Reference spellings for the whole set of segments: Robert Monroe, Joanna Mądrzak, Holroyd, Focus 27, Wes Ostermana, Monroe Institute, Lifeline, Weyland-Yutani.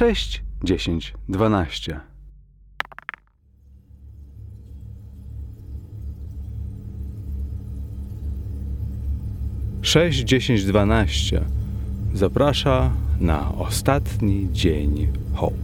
6, 10, 12. Sześć, 10, 12 zaprasza na ostatni dzień Hope.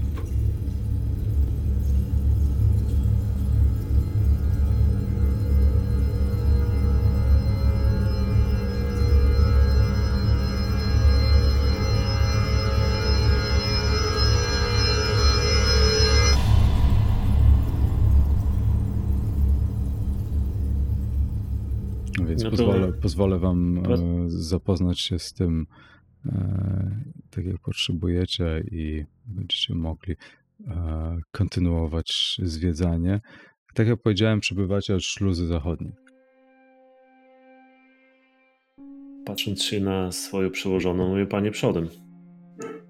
Pozwolę wam zapoznać się z tym, tak jak potrzebujecie, i będziecie mogli kontynuować zwiedzanie. Tak jak powiedziałem, przebywacie od szluzy zachodniej. Patrząc się na swoją przełożoną, mówię: panie, przodem.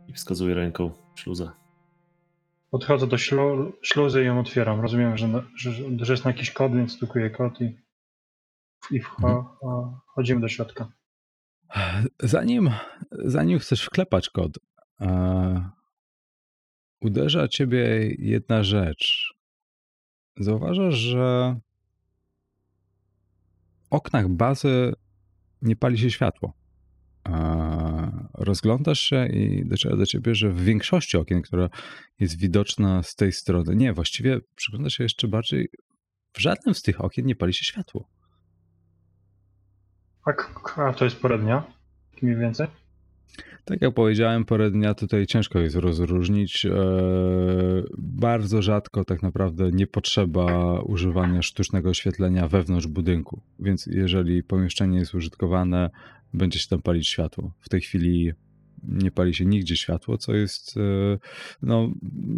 I wskazuję ręką śluzę. Podchodzę do śluzy i ją otwieram. Rozumiem, że jest na jakiś kod, więc stukuję kod i wchodzimy do środka. Zanim chcesz wklepać kod, uderza ciebie jedna rzecz. Zauważasz, że w oknach bazy nie pali się światło. Rozglądasz się i dociera do ciebie, że w większości okien, która jest widoczna z tej strony, nie, właściwie przyglądasz się jeszcze bardziej, w żadnym z tych okien nie pali się światło. A to jest porę dnia? Mniej więcej? Tak jak powiedziałem, porę dnia tutaj ciężko jest rozróżnić. Bardzo rzadko tak naprawdę nie potrzeba używania sztucznego oświetlenia wewnątrz budynku. Więc jeżeli pomieszczenie jest użytkowane, będzie się tam palić światło. W tej chwili nie pali się nigdzie światło, co jest...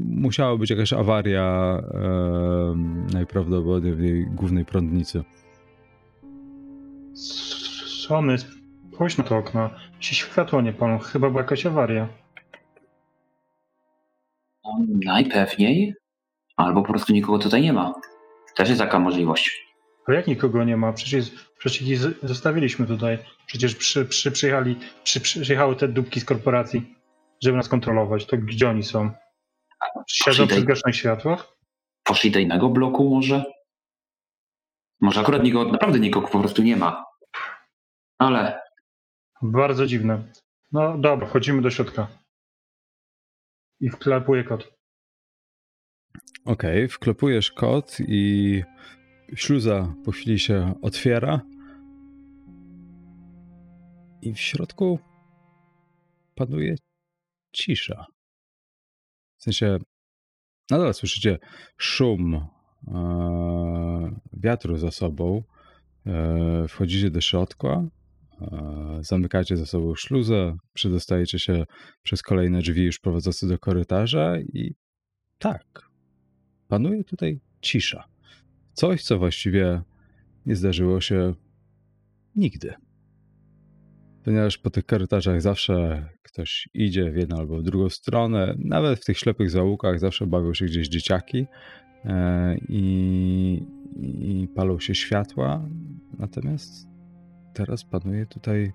musiała być jakaś awaria najprawdopodobniej głównej prądnicy. Sony, spójrz na to okno. Się światło nie palą. Chyba była jakaś awaria. No, najpewniej. Albo po prostu nikogo tutaj nie ma. Też jest taka możliwość. Ale jak nikogo nie ma? Przecież ich zostawiliśmy tutaj. Przecież przyjechały te dupki z korporacji, żeby nas kontrolować. To gdzie oni są? Siedzą przy zgaszonych światłach? Poszli do innego bloku może? Może akurat naprawdę nikogo po prostu nie ma. Ale... Bardzo dziwne. No dobra, wchodzimy do środka. I wklepuję kod. Okej, wklepujesz kod i śluza po chwili się otwiera. I w środku panuje cisza. W sensie nadal słyszycie szum wiatru za sobą. Wchodzicie do środka, zamykacie za sobą śluzę, przedostajecie się przez kolejne drzwi już prowadzące do korytarza i tak, panuje tutaj cisza. Coś, co właściwie nie zdarzyło się nigdy. Ponieważ po tych korytarzach zawsze ktoś idzie w jedną albo w drugą stronę, nawet w tych ślepych zaułkach zawsze bawią się gdzieś dzieciaki i palą się światła, natomiast teraz panuje tutaj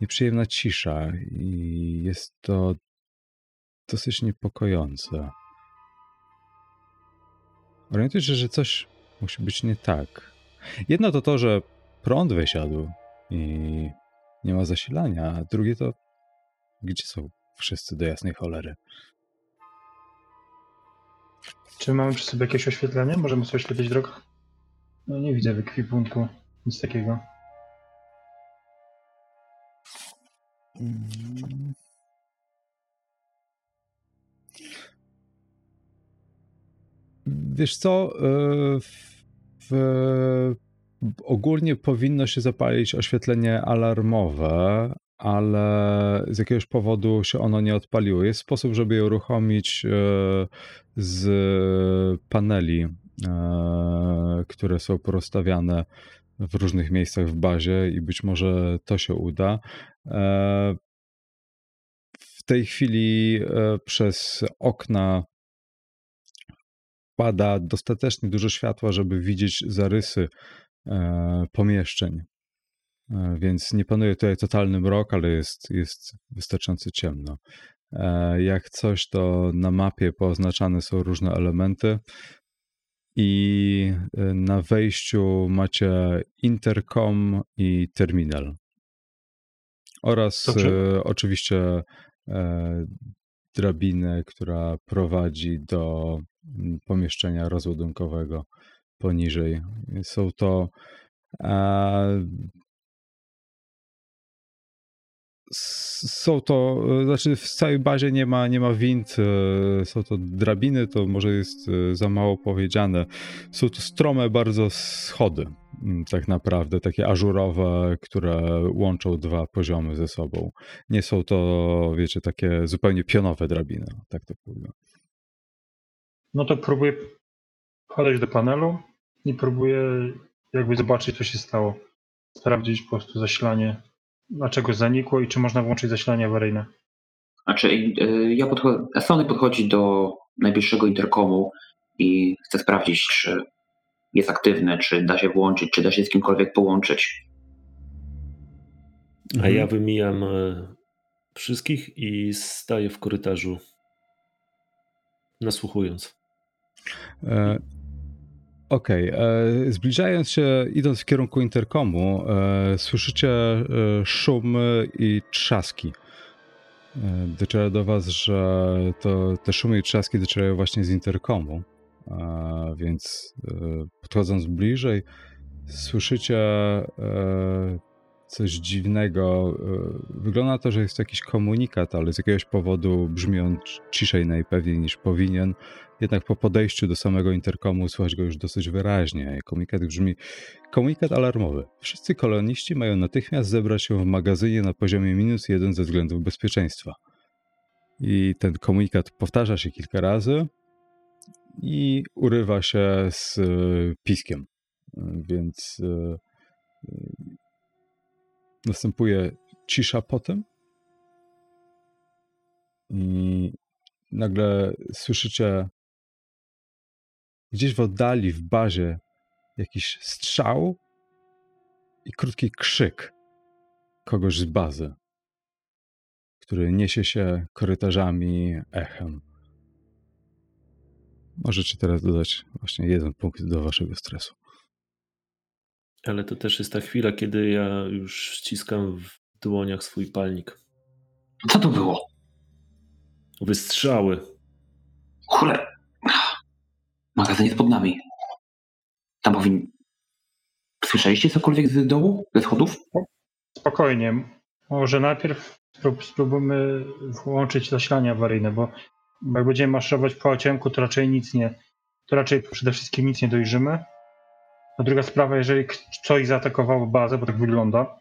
nieprzyjemna cisza i jest to dosyć niepokojące. Orientujesz się, że coś musi być nie tak. Jedno to to, że prąd wysiadł i nie ma zasilania, a drugie to, gdzie są wszyscy do jasnej cholery. Czy mamy przy sobie jakieś oświetlenie? Możemy sobie oświetlić drogę? No nie widzę w ekwipunku nic takiego. Wiesz co? Ogólnie powinno się zapalić oświetlenie alarmowe, ale z jakiegoś powodu się ono nie odpaliło. Jest sposób, żeby je uruchomić z paneli, które są porozstawiane w różnych miejscach w bazie i być może to się uda. W tej chwili przez okna pada dostatecznie dużo światła, żeby widzieć zarysy pomieszczeń. Więc nie panuje tutaj totalny mrok, ale jest wystarczająco ciemno. Jak coś, to na mapie pooznaczane są różne elementy i na wejściu macie interkom i terminal. Oraz oczywiście drabinę, która prowadzi do pomieszczenia rozładunkowego poniżej. Są to znaczy w całej bazie nie ma wind, są to drabiny, to może jest za mało powiedziane. Są to strome bardzo schody, tak naprawdę, takie ażurowe, które łączą dwa poziomy ze sobą. Nie są to, wiecie, takie zupełnie pionowe drabiny, tak to powiem. No to próbuję podejść do panelu i próbuję jakby zobaczyć, co się stało. Sprawdzić po prostu zasilanie. Dlaczego zanikło i czy można włączyć zasilanie awaryjne? Znaczy, ja podchodzi do najbliższego interkomu i chcę sprawdzić, czy jest aktywne, czy da się włączyć, czy da się z kimkolwiek połączyć. A ja wymijam wszystkich i staję w korytarzu, nasłuchując. Okej, zbliżając się, idąc w kierunku interkomu, słyszycie szum i trzaski. Dociera do was, że te szumy i trzaski docierają właśnie z interkomu, więc podchodząc bliżej, słyszycie coś dziwnego. Wygląda na to, że jest jakiś komunikat, ale z jakiegoś powodu brzmi on ciszej najpewniej niż powinien. Jednak po podejściu do samego interkomu słychać go już dosyć wyraźnie. Komunikat brzmi: komunikat alarmowy. Wszyscy koloniści mają natychmiast zebrać się w magazynie na poziomie -1 ze względów bezpieczeństwa. I ten komunikat powtarza się kilka razy i urywa się z piskiem. Więc następuje cisza potem i nagle słyszycie gdzieś w oddali, w bazie, jakiś strzał i krótki krzyk kogoś z bazy, który niesie się korytarzami echem. Możecie teraz dodać właśnie 1 punkt do waszego stresu. Ale to też jest ta chwila, kiedy ja już ściskam w dłoniach swój palnik. Co to było? Wystrzały. Cholera. Magazyn jest pod nami. Tam powinien... Słyszeliście cokolwiek z dołu? Ze schodów? Spokojnie. Może najpierw spróbujmy włączyć zasilanie awaryjne, bo jak będziemy maszerować po ciemku, to raczej nic nie... To raczej przede wszystkim nic nie dojrzymy. A druga sprawa, jeżeli coś zaatakowało bazę, bo tak wygląda,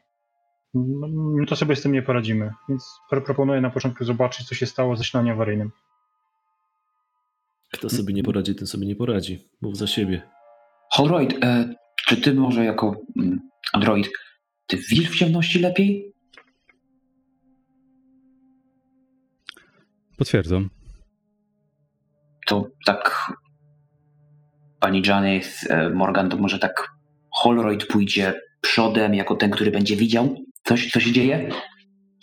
no to sobie z tym nie poradzimy. Więc proponuję na początku zobaczyć, co się stało z zasilaniem awaryjnym. Kto sobie nie poradzi, ten sobie nie poradzi. Mów za siebie. Holroyd, czy ty może jako android, ty widzisz w ciemności lepiej? Potwierdzam. To tak... Pani Janice, Morgan, to może tak Holroyd pójdzie przodem jako ten, który będzie widział coś, co się dzieje,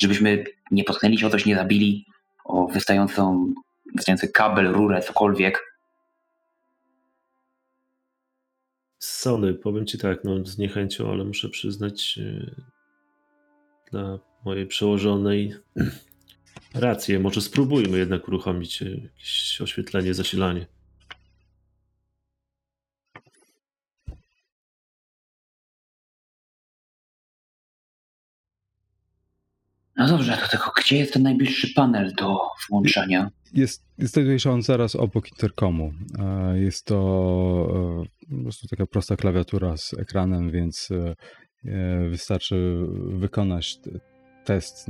żebyśmy nie potknęli się o coś, nie zabili, o wystający kabel, rurę, cokolwiek. Sony, powiem ci tak, no z niechęcią, ale muszę przyznać dla mojej przełożonej rację. Może spróbujmy jednak uruchomić jakieś oświetlenie, zasilanie. No dobrze, to tylko gdzie jest ten najbliższy panel do włączenia? Jest to on zaraz obok interkomu. Jest to po prostu taka prosta klawiatura z ekranem, więc wystarczy wykonać test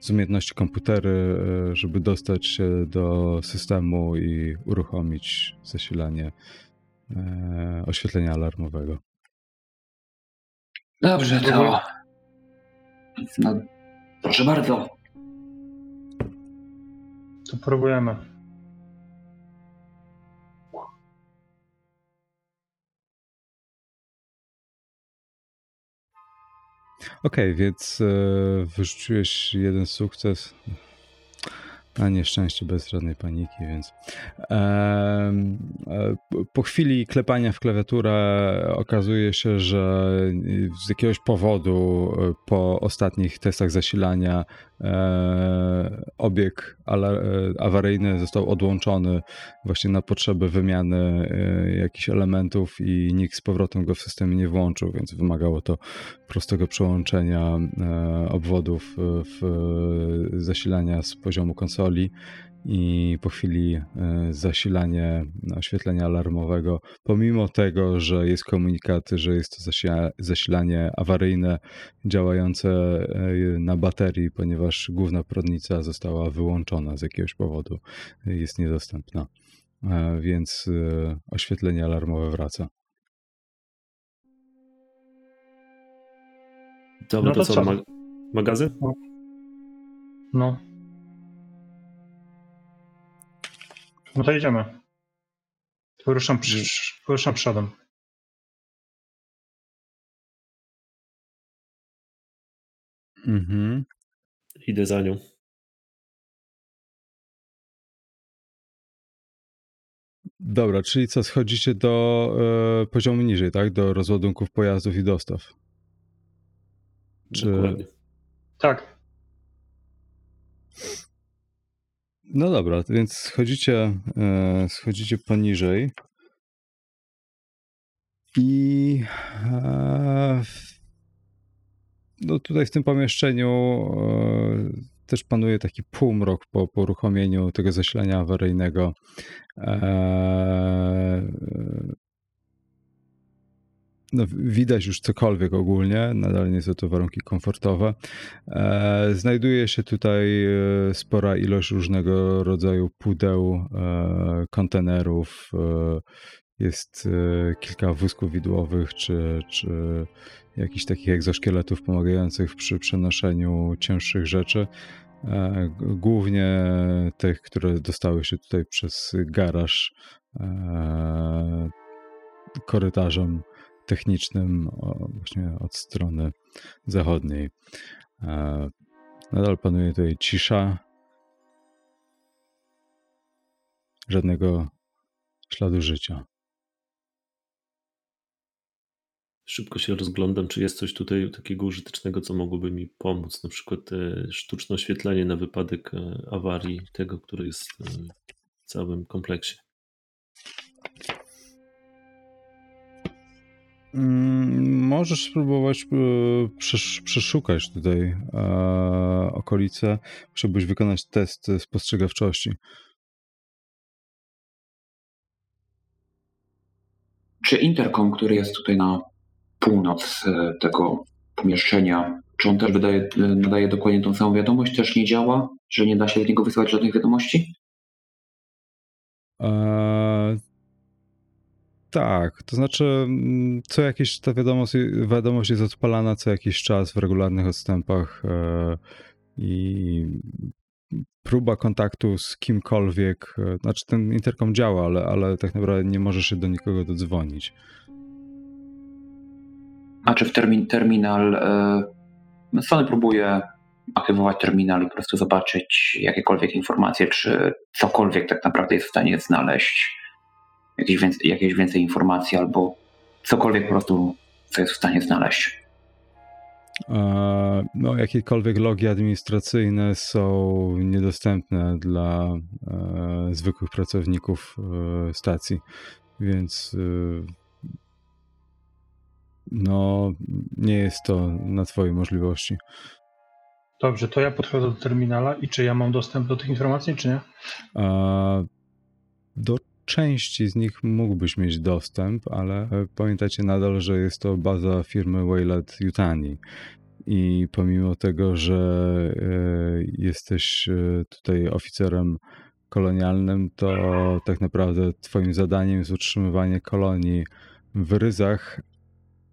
z umiejętności komputery, żeby dostać się do systemu i uruchomić zasilanie oświetlenia alarmowego. Dobrze, to... No. Proszę bardzo. To próbujemy. Okej, więc wyrzuciłeś 1 sukces. Na nieszczęście bez żadnej paniki, więc po chwili klepania w klawiaturę okazuje się, że z jakiegoś powodu po ostatnich testach zasilania obieg awaryjny został odłączony właśnie na potrzeby wymiany jakichś elementów i nikt z powrotem go w systemie nie włączył, więc wymagało to prostego przełączenia obwodów zasilania z poziomu konsoli i po chwili zasilanie oświetlenia alarmowego, pomimo tego, że jest komunikat, że jest to zasilanie awaryjne działające na baterii, ponieważ główna prądnica została wyłączona z jakiegoś powodu, jest niedostępna, więc oświetlenie alarmowe wraca. Dobra, no to co? Magazyn? No. No to jedziemy. Ruszam przodem. Mhm. Idę za nią. Dobra, czyli co, schodzicie do poziomu niżej, tak? Do rozładunków pojazdów i dostaw. Czy... Dokładnie. Tak. No dobra, więc schodzicie poniżej i no tutaj w tym pomieszczeniu też panuje taki półmrok po uruchomieniu tego zasilania awaryjnego. No, widać już cokolwiek ogólnie, nadal nie są to warunki komfortowe. Znajduje się tutaj spora ilość różnego rodzaju pudeł, kontenerów, jest kilka wózków widłowych czy jakichś takich egzoszkieletów pomagających przy przenoszeniu cięższych rzeczy. Głównie tych, które dostały się tutaj przez garaż korytarzem technicznym właśnie od strony zachodniej. Nadal panuje tutaj cisza. Żadnego śladu życia. Szybko się rozglądam, czy jest coś tutaj takiego użytecznego, co mogłoby mi pomóc. Na przykład sztuczne oświetlenie na wypadek awarii tego, który jest w całym kompleksie. Możesz spróbować przeszukać tutaj okolice. Musiałbyś wykonać test spostrzegawczości. Czy interkom, który jest tutaj na północ tego pomieszczenia, czy on też nadaje dokładnie tą samą wiadomość? Też nie działa? Że nie da się z niego wysyłać żadnych wiadomości? Tak, to znaczy co jakiś ta wiadomość jest odpalana co jakiś czas w regularnych odstępach i próba kontaktu z kimkolwiek, znaczy ten interkom działa, ale tak naprawdę nie możesz się do nikogo dodzwonić. A czy w terminal, Sony próbuje aktywować terminal i po prostu zobaczyć jakiekolwiek informacje, czy cokolwiek tak naprawdę jest w stanie znaleźć. Jakieś więcej informacji albo cokolwiek po prostu, co jest w stanie znaleźć. No, jakiekolwiek logi administracyjne są niedostępne dla zwykłych pracowników stacji, więc no, nie jest to na twojej możliwości. Dobrze, to ja podchodzę do terminala i czy ja mam dostęp do tych informacji, czy nie? Do części z nich mógłbyś mieć dostęp, ale pamiętajcie nadal, że jest to baza firmy Weyland-Yutani i pomimo tego, że jesteś tutaj oficerem kolonialnym, to tak naprawdę twoim zadaniem jest utrzymywanie kolonii w ryzach,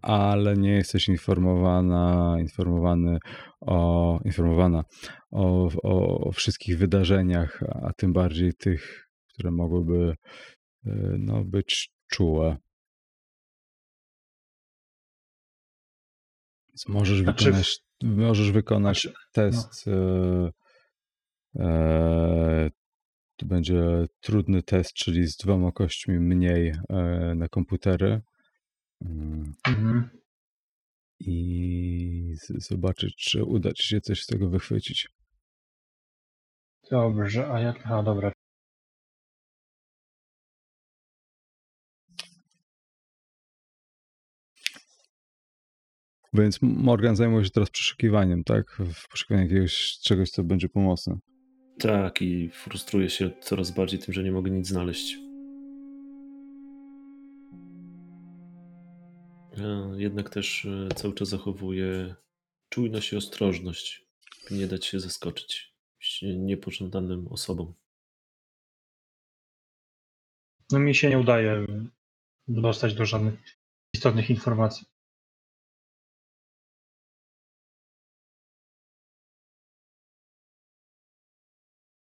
ale nie jesteś informowana o wszystkich wydarzeniach, a tym bardziej tych, które mogłyby no, być czułe. Więc możesz wykonać test To będzie trudny test, czyli z 2 kośćmi mniej na komputery. I zobaczyć, czy uda ci się coś z tego wychwycić. Dobrze, a jak... A, dobra. Więc Morgan zajmuje się teraz przeszukiwaniem, tak? W poszukiwaniu jakiegoś czegoś, co będzie pomocne. Tak, i frustruję się coraz bardziej tym, że nie mogę nic znaleźć. Ja jednak też cały czas zachowuję czujność i ostrożność, by nie dać się zaskoczyć niepożądanym osobom. No mi się nie udaje dostać do żadnych istotnych informacji.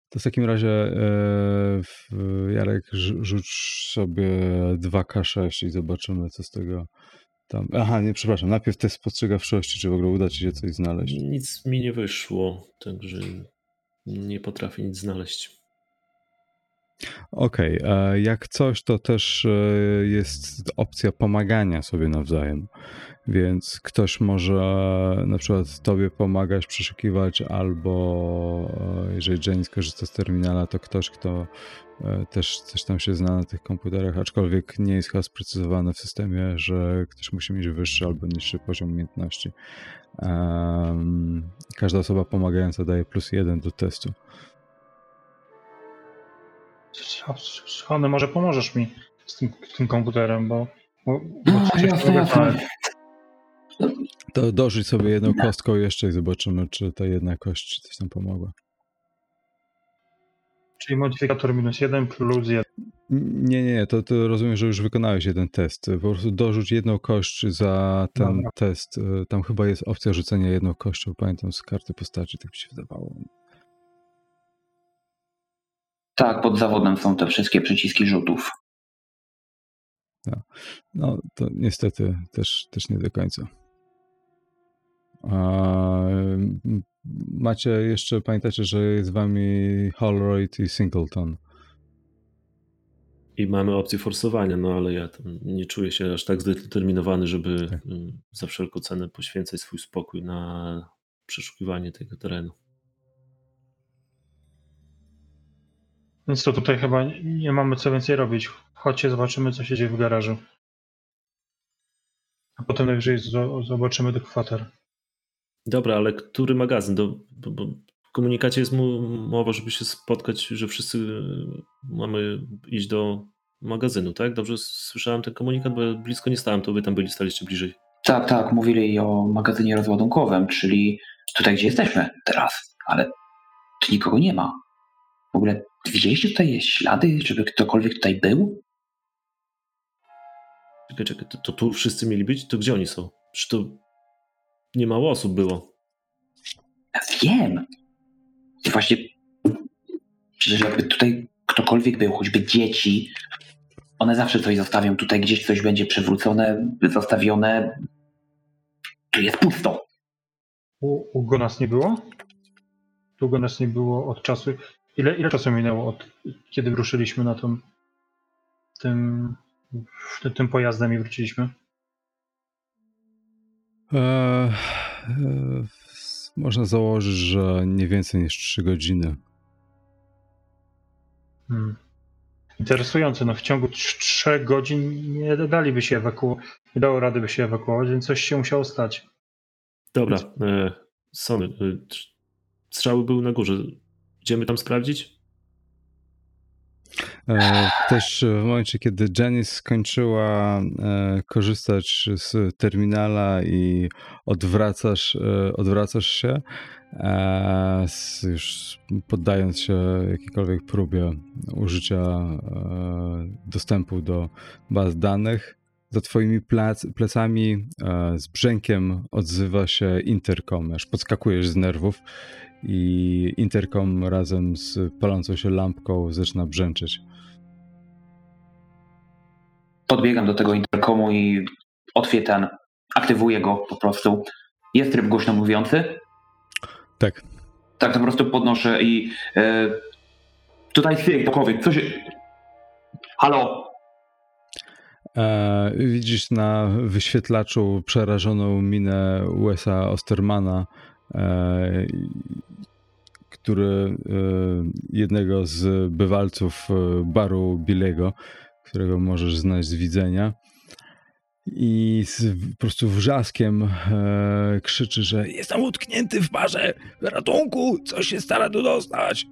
To w takim razie, Jarek, rzuć sobie 2K6 i zobaczymy, co z tego tam... Aha, nie, przepraszam, najpierw test spostrzegawczości, czy w ogóle uda ci się coś znaleźć. Nic mi nie wyszło, także nie potrafię nic znaleźć. Okej, jak coś, to też jest opcja pomagania sobie nawzajem, więc ktoś może na przykład tobie pomagać przeszukiwać, albo jeżeli Jane skorzysta z terminala, to ktoś, kto też coś tam się zna na tych komputerach, aczkolwiek nie jest chyba sprecyzowane w systemie, że ktoś musi mieć wyższy albo niższy poziom umiejętności. Każda osoba pomagająca daje +1 do testu. Szanowny, może pomożesz mi z tym komputerem, bo ja tak. To dorzuć sobie jedną kostką jeszcze i zobaczymy, czy ta jedna kość coś tam pomogła. Czyli modyfikator -1 +1. Nie, to rozumiem, że już wykonałeś jeden test. Po prostu dorzuć jedną kość za ten test. Tam chyba jest opcja rzucenia jedną kością, pamiętam, z karty postaci, tak mi się wydawało. Tak, pod zawodem są te wszystkie przyciski rzutów. No to niestety też nie do końca. Macie jeszcze, pamiętajcie, że jest z wami Holroyd i Singleton. I mamy opcję forsowania, no ale ja tam nie czuję się aż tak zdeterminowany, żeby za wszelką cenę poświęcać swój spokój na przeszukiwanie tego terenu. Więc to tutaj chyba nie mamy co więcej robić. Chodźcie, zobaczymy, co się dzieje w garażu. A potem najwyżej zobaczymy do kwater. Dobra, ale który magazyn? Bo w komunikacie jest mowa, żeby się spotkać, że wszyscy mamy iść do magazynu, tak? Dobrze słyszałem ten komunikat, bo blisko nie stałem, to wy tam byli, staliście bliżej. Tak, mówili o magazynie rozładunkowym, czyli tutaj, gdzie jesteśmy teraz, ale tu nikogo nie ma. W ogóle widzieliście tutaj ślady, żeby ktokolwiek tutaj był? Czekaj, to tu wszyscy mieli być? To gdzie oni są? Przecież to nie mało osób było. Ja wiem. Właśnie, przecież jakby tutaj ktokolwiek był, choćby dzieci, one zawsze coś zostawią. Tutaj gdzieś coś będzie przywrócone, zostawione. Tu jest pusto. Długo nas nie było? Długo nas nie było od czasu... Ile czasu minęło od kiedy ruszyliśmy na tym pojazdem i wróciliśmy? Można założyć, że nie więcej niż 3 godziny. Interesujące, no w ciągu 3 godzin nie dało rady by się ewakuować, więc coś się musiało stać. Dobra, Sony, strzały były na górze. Idziemy tam sprawdzić? Też w momencie, kiedy Janice skończyła korzystać z terminala i odwracasz się, już poddając się jakiejkolwiek próbie użycia dostępu do baz danych, za twoimi plecami z brzękiem odzywa się interkom, aż podskakujesz z nerwów i interkom razem z palącą się lampką zaczyna brzęczeć. Podbiegam do tego interkomu i aktywuję go po prostu. Jest tryb głośno mówiący? Tak. tak naprawdę podnoszę i tutaj chwilę, pokowiec, coś... Halo? Widzisz na wyświetlaczu przerażoną minę Wesa Ostermana, który jednego z bywalców baru Bilego, którego możesz znać z widzenia. I po prostu wrzaskiem krzyczy, że jest tam utknięty w barze, ratunku, coś się stara tu dostać.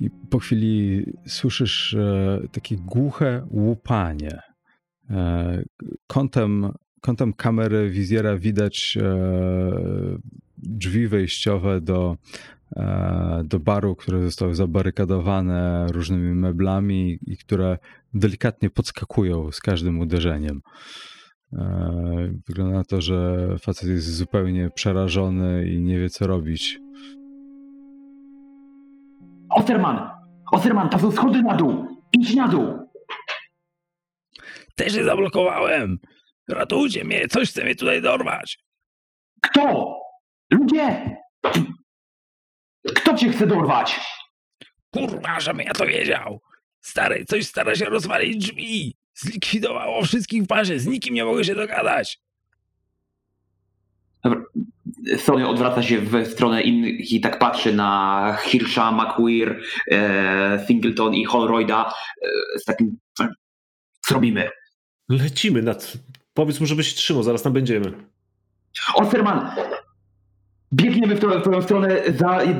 I po chwili słyszysz takie głuche łupanie. Kątem kamery wizjera widać drzwi wejściowe do baru, które zostały zabarykadowane różnymi meblami i które delikatnie podskakują z każdym uderzeniem. Wygląda na to, że facet jest zupełnie przerażony i nie wie, co robić. Osterman, to są schody na dół! Idź na dół! Też się zablokowałem! Ratujcie mnie! Coś chce mnie tutaj dorwać! Kto? Ludzie! Kto cię chce dorwać? Kurwa, żebym ja to wiedział! Stary, coś stara się rozwalić drzwi! Zlikwidowało wszystkich w parze, z nikim nie mogę się dogadać! Dobra. Sonia odwraca się w stronę innych i tak patrzy na Hirscha, McQueer, Singleton i Holroyda z takim... Zrobimy. Lecimy nad... Powiedz mu, żeby się trzymał, zaraz tam będziemy. Osterman! Biegniemy w twoją stronę,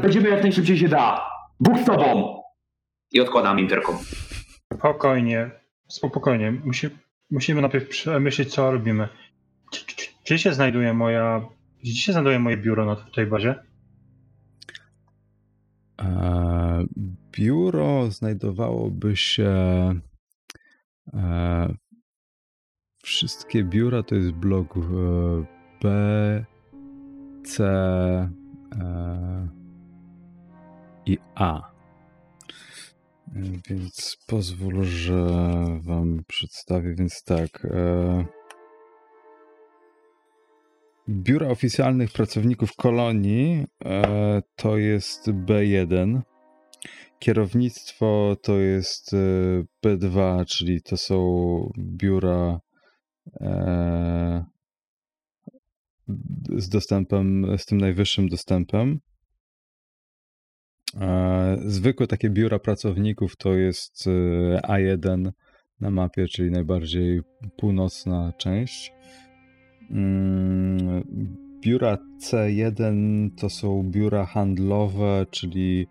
będziemy jak najszybciej się da. Bóg z tobą! I odkładam interkom. Spokojnie. Musimy najpierw przemyśleć, co robimy. Gdzie się znajduje moje biuro w tej bazie? Biuro znajdowałoby się... wszystkie biura to jest blok B, C i A. Więc pozwól, że wam przedstawię. Więc tak. Biura oficjalnych pracowników kolonii to jest B1. Kierownictwo to jest B2, czyli to są biura z dostępem, z tym najwyższym dostępem. Zwykłe takie biura pracowników to jest A1 na mapie, czyli najbardziej północna część. Biura C1 to są biura handlowe, czyli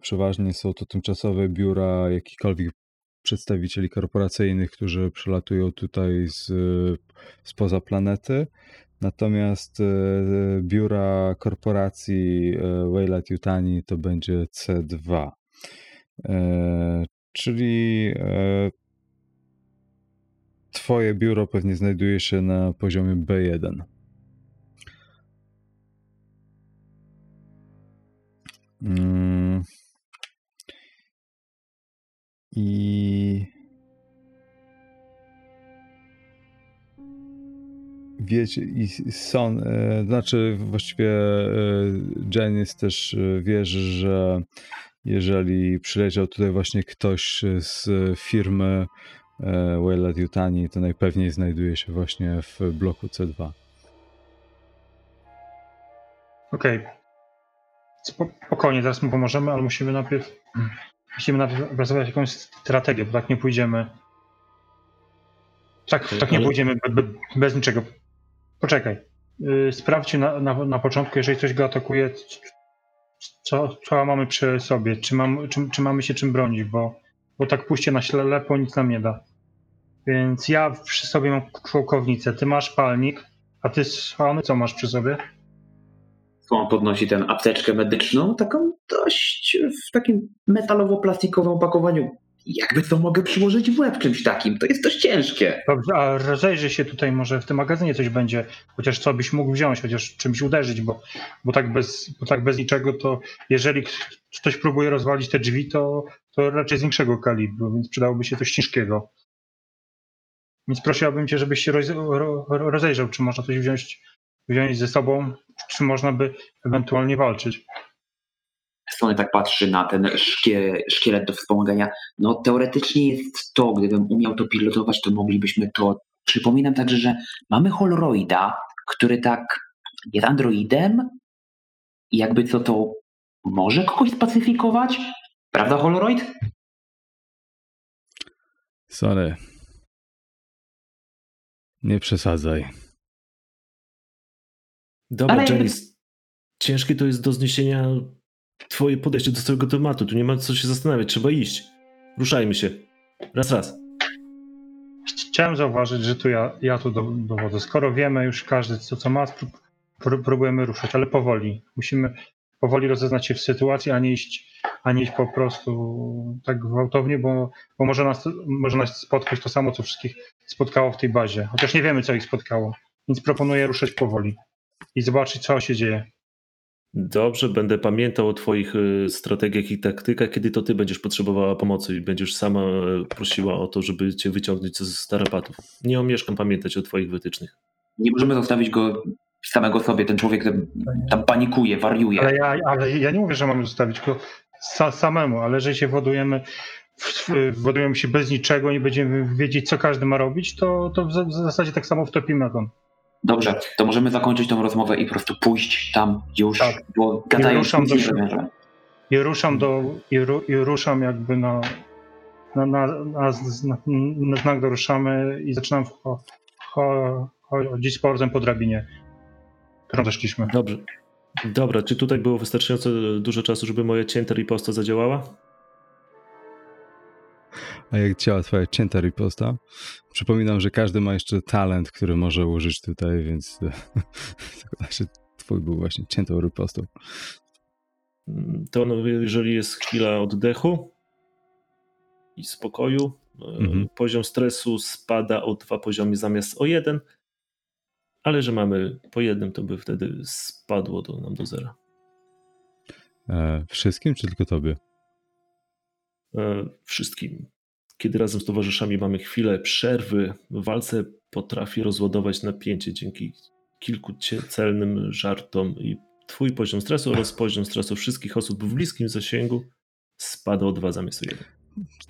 przeważnie są to tymczasowe biura jakichkolwiek przedstawicieli korporacyjnych, którzy przylatują tutaj spoza planety. Natomiast biura korporacji Weyland-Yutani to będzie C2. Czyli twoje biuro pewnie znajduje się na poziomie B1. I wiecie, znaczy właściwie Janice też wierzy, że jeżeli przyleciał tutaj właśnie ktoś z firmy Weyland-Yutani, to najpewniej znajduje się właśnie w bloku C2. Okej. Spokojnie, teraz mu pomożemy, ale musimy najpierw opracować jakąś strategię, bo tak nie pójdziemy. Tak nie pójdziemy bez niczego. Poczekaj. Sprawdźcie na początku, jeżeli coś go atakuje, co mamy przy sobie, czy mamy się czym bronić, bo tak pójście na ślepo nic nam nie da. Więc ja przy sobie mam kołkownicę, ty masz palnik, a ty, Słany, co masz przy sobie? On podnosi tę apteczkę medyczną, taką dość w takim metalowo-plastikowym opakowaniu. Jakby to mogę przyłożyć w łeb czymś takim, to jest dość ciężkie. Dobrze, a rozejrzyj się tutaj, może w tym magazynie coś będzie, chociaż co byś mógł wziąć, chociaż czymś uderzyć, bo tak bez niczego to jeżeli ktoś próbuje rozwalić te drzwi, to raczej z większego kalibru, więc przydałoby się coś ciężkiego. Więc prosiłbym cię, żebyś się rozejrzał, czy można coś wziąć ze sobą, czy można by ewentualnie walczyć. strony tak patrzy na ten szkielet do wspomagania. No teoretycznie jest to, gdybym umiał to pilotować, to moglibyśmy to... Przypominam także, że mamy Holroyda, który tak jest androidem i jakby co to może kogoś spacyfikować? Prawda, Holroyd? Sorry. Nie przesadzaj. Dobra, James. Ciężkie to jest do zniesienia twoje podejście do całego tematu. Tu nie ma co się zastanawiać, trzeba iść. Ruszajmy się. Raz. Chciałem zauważyć, że tu ja tu dowodzę. Skoro wiemy już każdy co ma, próbujemy ruszać, ale powoli. Musimy powoli rozeznać się w sytuacji, a nie iść po prostu tak gwałtownie, bo może nas spotkać to samo, co wszystkich spotkało w tej bazie. Chociaż nie wiemy, co ich spotkało, więc proponuję ruszać powoli i zobaczyć, co się dzieje. Dobrze, będę pamiętał o twoich strategiach i taktykach, kiedy to ty będziesz potrzebowała pomocy i będziesz sama prosiła o to, żeby cię wyciągnąć z tarapatów. Nie omieszkam pamiętać o twoich wytycznych. Nie możemy zostawić go samego sobie, ten człowiek tam panikuje, wariuje. Ale ja nie mówię, że mamy zostawić go samemu, ale że się wodujemy się bez niczego, nie będziemy wiedzieć, co każdy ma robić, to w zasadzie tak samo wtopimy na to. Dobrze, to możemy zakończyć tą rozmowę i po prostu pójść tam już, tak. Bo gadają ruszam jakby na znak doruszamy i zaczynam chodzić z powrotem po drabinie, którą zeszliśmy. Dobrze. Dobra, czy tutaj było wystarczająco dużo czasu, żeby moja cięta riposta zadziałała? A jak działa twoja cięta riposta? Przypominam, że każdy ma jeszcze talent, który może użyć tutaj, więc twój był właśnie ciętą ripostą. To jeżeli jest chwila oddechu i spokoju, poziom stresu spada o 2 poziomy zamiast o 1, ale że mamy po 1, to by wtedy spadło nam do 0. Wszystkim czy tylko tobie? Wszystkim. Kiedy razem z towarzyszami mamy chwilę przerwy, w walce potrafi rozładować napięcie dzięki kilku celnym żartom i twój poziom stresu oraz poziom stresu wszystkich osób w bliskim zasięgu spada o 2 zamiast o 1.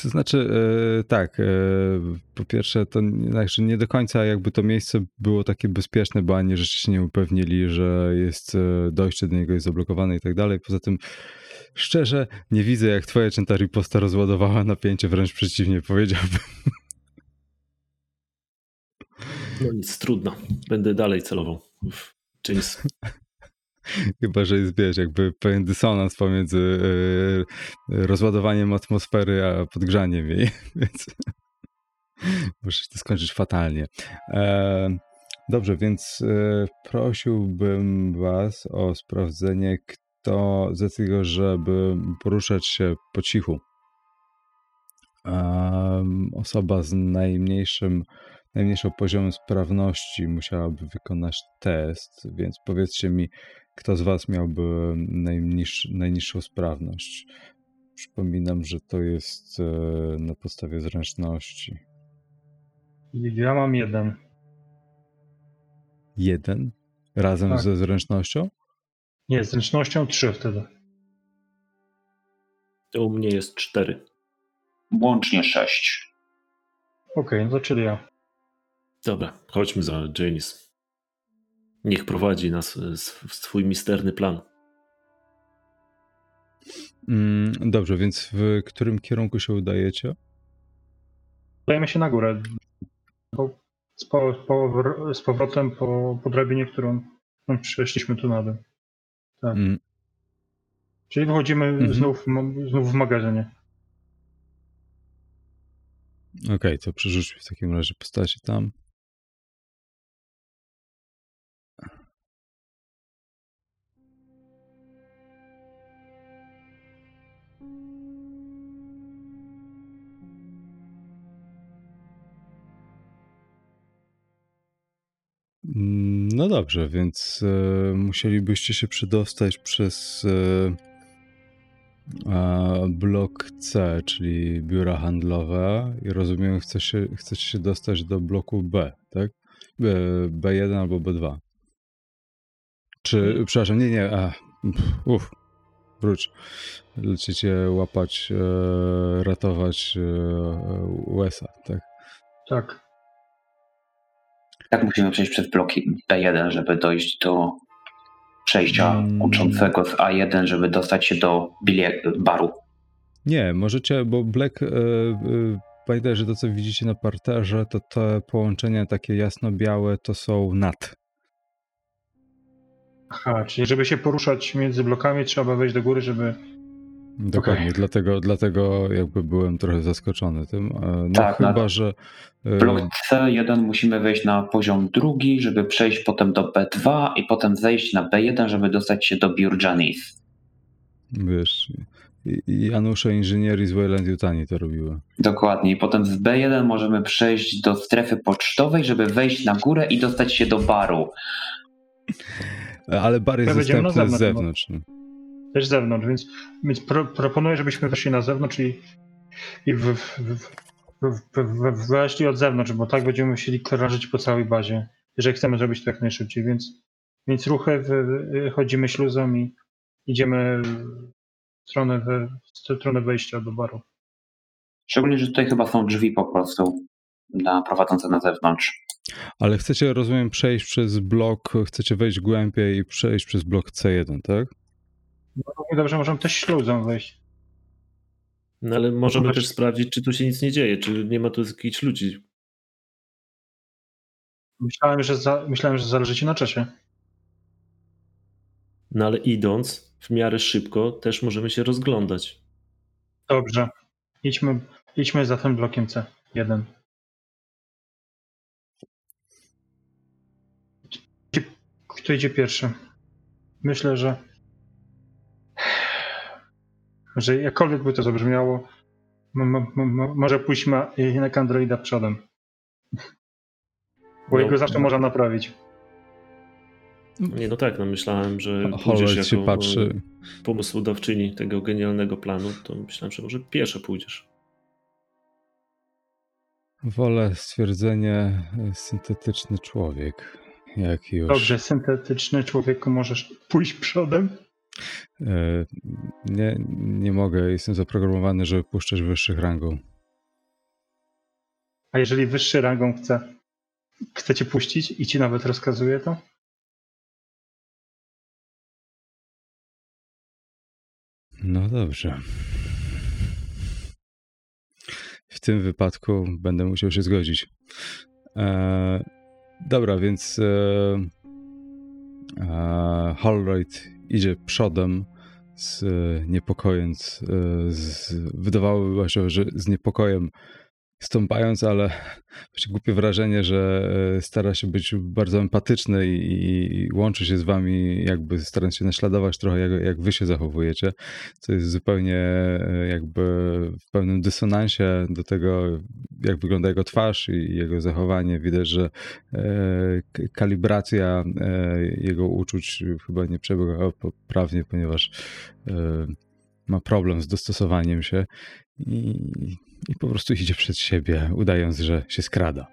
To znaczy tak, po pierwsze to nie do końca jakby to miejsce było takie bezpieczne, bo ani rzeczywiście się nie upewnili, że jest dojście do niego jest zablokowane i tak dalej. Poza tym szczerze nie widzę, jak twoja cięta riposta rozładowała napięcie, wręcz przeciwnie powiedziałbym. No nic, trudno. Będę dalej celował w James. Chyba, że jest, jakby pewien dysonans pomiędzy rozładowaniem atmosfery a podgrzaniem jej, więc możesz to skończyć fatalnie. Dobrze, więc prosiłbym was o sprawdzenie, kto z tego, żeby poruszać się po cichu. Osoba z najmniejszą poziomem sprawności musiałaby wykonać test, więc powiedzcie mi, kto z was miałby najniższą sprawność? Przypominam, że to jest na podstawie zręczności. Ja mam 1. 1? Razem tak. Ze zręcznością? Nie, z zręcznością 3 wtedy. To u mnie jest 4. Łącznie 6. Okej, to czyli ja. Dobra, chodźmy za Janice. Niech prowadzi nas w swój misterny plan. Dobrze, więc w którym kierunku się udajecie? Udajemy się na górę. Z powrotem po drabinie, którą przeszliśmy tu na dół. Tak. Czyli wychodzimy znów w magazynie. Okej, to przerzućmy w takim razie postaci tam. No dobrze, więc musielibyście się przedostać przez blok C, czyli biura handlowe, i rozumiem, chcecie się dostać do bloku B, tak? B1 albo B2. Przepraszam, nie. wróć. Lecicie łapać, ratować Wesa, tak? Tak. Tak, musimy przejść przez bloki B1, żeby dojść do przejścia łączącego z A1, żeby dostać się do baru. Nie, możecie, bo Black... Pamiętaj, że to, co widzicie na parterze, to te połączenia takie jasno-białe to są nad. Aha, czyli żeby się poruszać między blokami, trzeba wejść do góry, żeby... Dokładnie, okay. dlatego jakby byłem trochę zaskoczony tym. No tak, chyba, że... Blok C1 musimy wejść na poziom drugi, żeby przejść potem do B2 i potem zejść na B1, żeby dostać się do biur Janice. Wiesz... Janusze inżynierii z Weyland-Yutani to robiły. Dokładnie. I potem z B1 możemy przejść do strefy pocztowej, żeby wejść na górę i dostać się do baru. Ale bar jest dostępny z zewnątrz. Też z zewnątrz, więc proponuję, żebyśmy weszli na zewnątrz i weszli od zewnątrz, bo tak będziemy musieli krążyć po całej bazie, jeżeli chcemy zrobić to jak najszybciej. Więc ruchy, chodzimy śluzą i idziemy... w stronę wejścia do baru. Szczególnie, że tutaj chyba są drzwi po prostu prowadzące na zewnątrz. Ale chcecie, rozumiem, przejść przez blok, chcecie wejść głębiej i przejść przez blok C1, tak? No dobrze, możemy też śluzą wejść. No ale możemy też sprawdzić, czy tu się nic nie dzieje, czy nie ma tu jakichś ludzi. Myślałem, że zależy ci na czasie. No ale idąc w miarę szybko też możemy się rozglądać. Dobrze. Idźmy za tym blokiem C1. Kto idzie pierwszy? Myślę, że jakkolwiek by to zabrzmiało, może pójdźmy jednak androida przodem. Bo jego zawsze można naprawić. Nie, no tak, no myślałem, że pójdziesz jako pomysłodawczyni tego genialnego planu, to myślałem, że może pieszo pójdziesz. Wolę stwierdzenie syntetyczny człowiek, jak już... Dobrze, syntetyczny człowieku, możesz pójść przodem? Nie mogę, jestem zaprogramowany, żeby puszczać wyższych rangą. A jeżeli wyższy rangą chce cię puścić i ci nawet rozkazuje to? No dobrze. W tym wypadku będę musiał się zgodzić. Dobra, więc Holroyd idzie przodem, zniepokojąc, wydawało się, że z niepokojem stąpając, ale głupie wrażenie, że stara się być bardzo empatyczny i łączy się z wami, jakby starając się naśladować trochę jak wy się zachowujecie, co jest zupełnie jakby w pewnym dysonansie do tego, jak wygląda jego twarz i jego zachowanie. Widać, że kalibracja jego uczuć chyba nie przebiegała poprawnie, ponieważ ma problem z dostosowaniem się i po prostu idzie przed siebie, udając, że się skrada.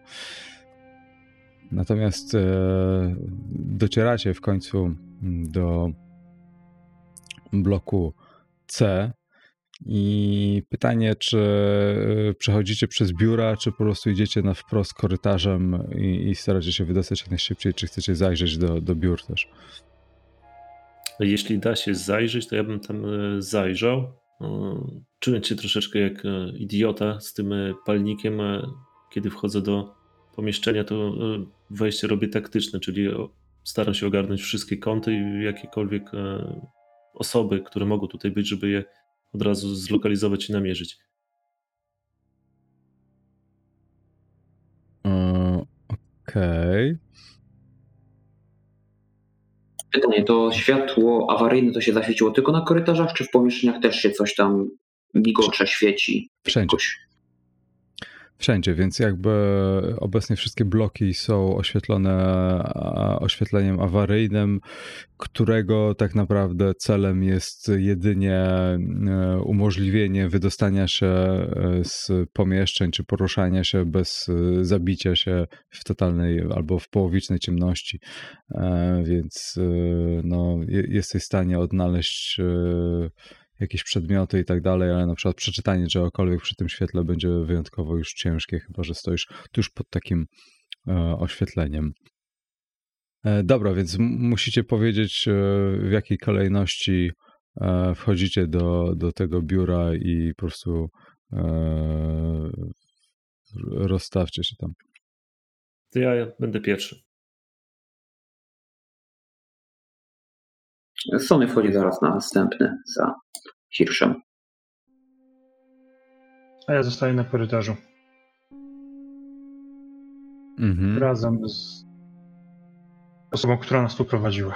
Natomiast docieracie w końcu do bloku C i pytanie, czy przechodzicie przez biura, czy po prostu idziecie na wprost korytarzem i staracie się wydostać jak najszybciej, czy chcecie zajrzeć do biur też. Jeśli da się zajrzeć, to ja bym tam zajrzał. Czułem się troszeczkę jak idiota z tym palnikiem. Kiedy wchodzę do pomieszczenia, to wejście robię taktyczne, czyli staram się ogarnąć wszystkie kąty i jakiekolwiek osoby, które mogą tutaj być, żeby je od razu zlokalizować i namierzyć. Okej. Pytanie, to światło awaryjne to się zaświeciło tylko na korytarzach, czy w pomieszczeniach też się coś tam migocze świeci? Wszędzie. wszędzie, więc jakby obecnie wszystkie bloki są oświetlone oświetleniem awaryjnym, którego tak naprawdę celem jest jedynie umożliwienie wydostania się z pomieszczeń czy poruszania się bez zabicia się w totalnej albo w połowicznej ciemności, więc no, jesteś w stanie odnaleźć jakieś przedmioty i tak dalej, ale na przykład przeczytanie czegokolwiek przy tym świetle będzie wyjątkowo już ciężkie, chyba że stoisz tuż pod takim oświetleniem. Dobra, więc musicie powiedzieć, w jakiej kolejności wchodzicie do tego biura i po prostu rozstawcie się tam. To ja będę pierwszy. Sony wchodzi zaraz na następny za Hirschem. A ja zostaję na korytarzu. Mhm. Razem z osobą, która nas tu prowadziła.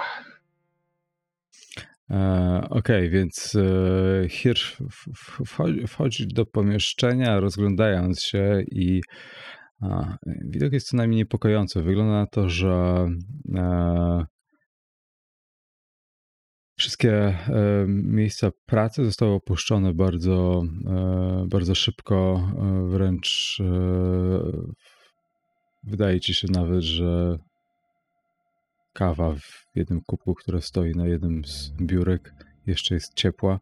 Okej, więc Hirsch wchodzi do pomieszczenia, rozglądając się i widok jest co najmniej niepokojący. Wygląda na to, że wszystkie miejsca pracy zostały opuszczone bardzo szybko, wręcz wydaje ci się nawet, że kawa w jednym kubku, która stoi na jednym z biurek, jeszcze jest ciepła.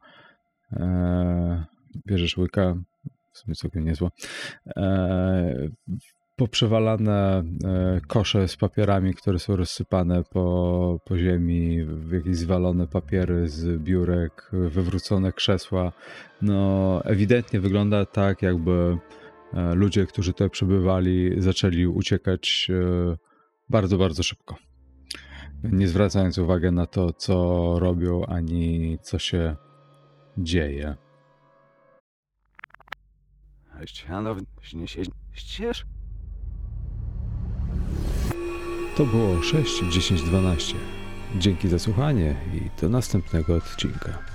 Bierzesz łyka, w sumie całkiem niezła. Poprzewalane kosze z papierami, które są rozsypane po ziemi, jakieś zwalone papiery z biurek, wywrócone krzesła. No, ewidentnie wygląda tak, jakby ludzie, którzy tutaj przebywali, zaczęli uciekać bardzo, bardzo szybko. Nie zwracając uwagi na to, co robią, ani co się dzieje. Szanowni się ścież? To było 6, 10, 12. Dzięki za słuchanie i do następnego odcinka.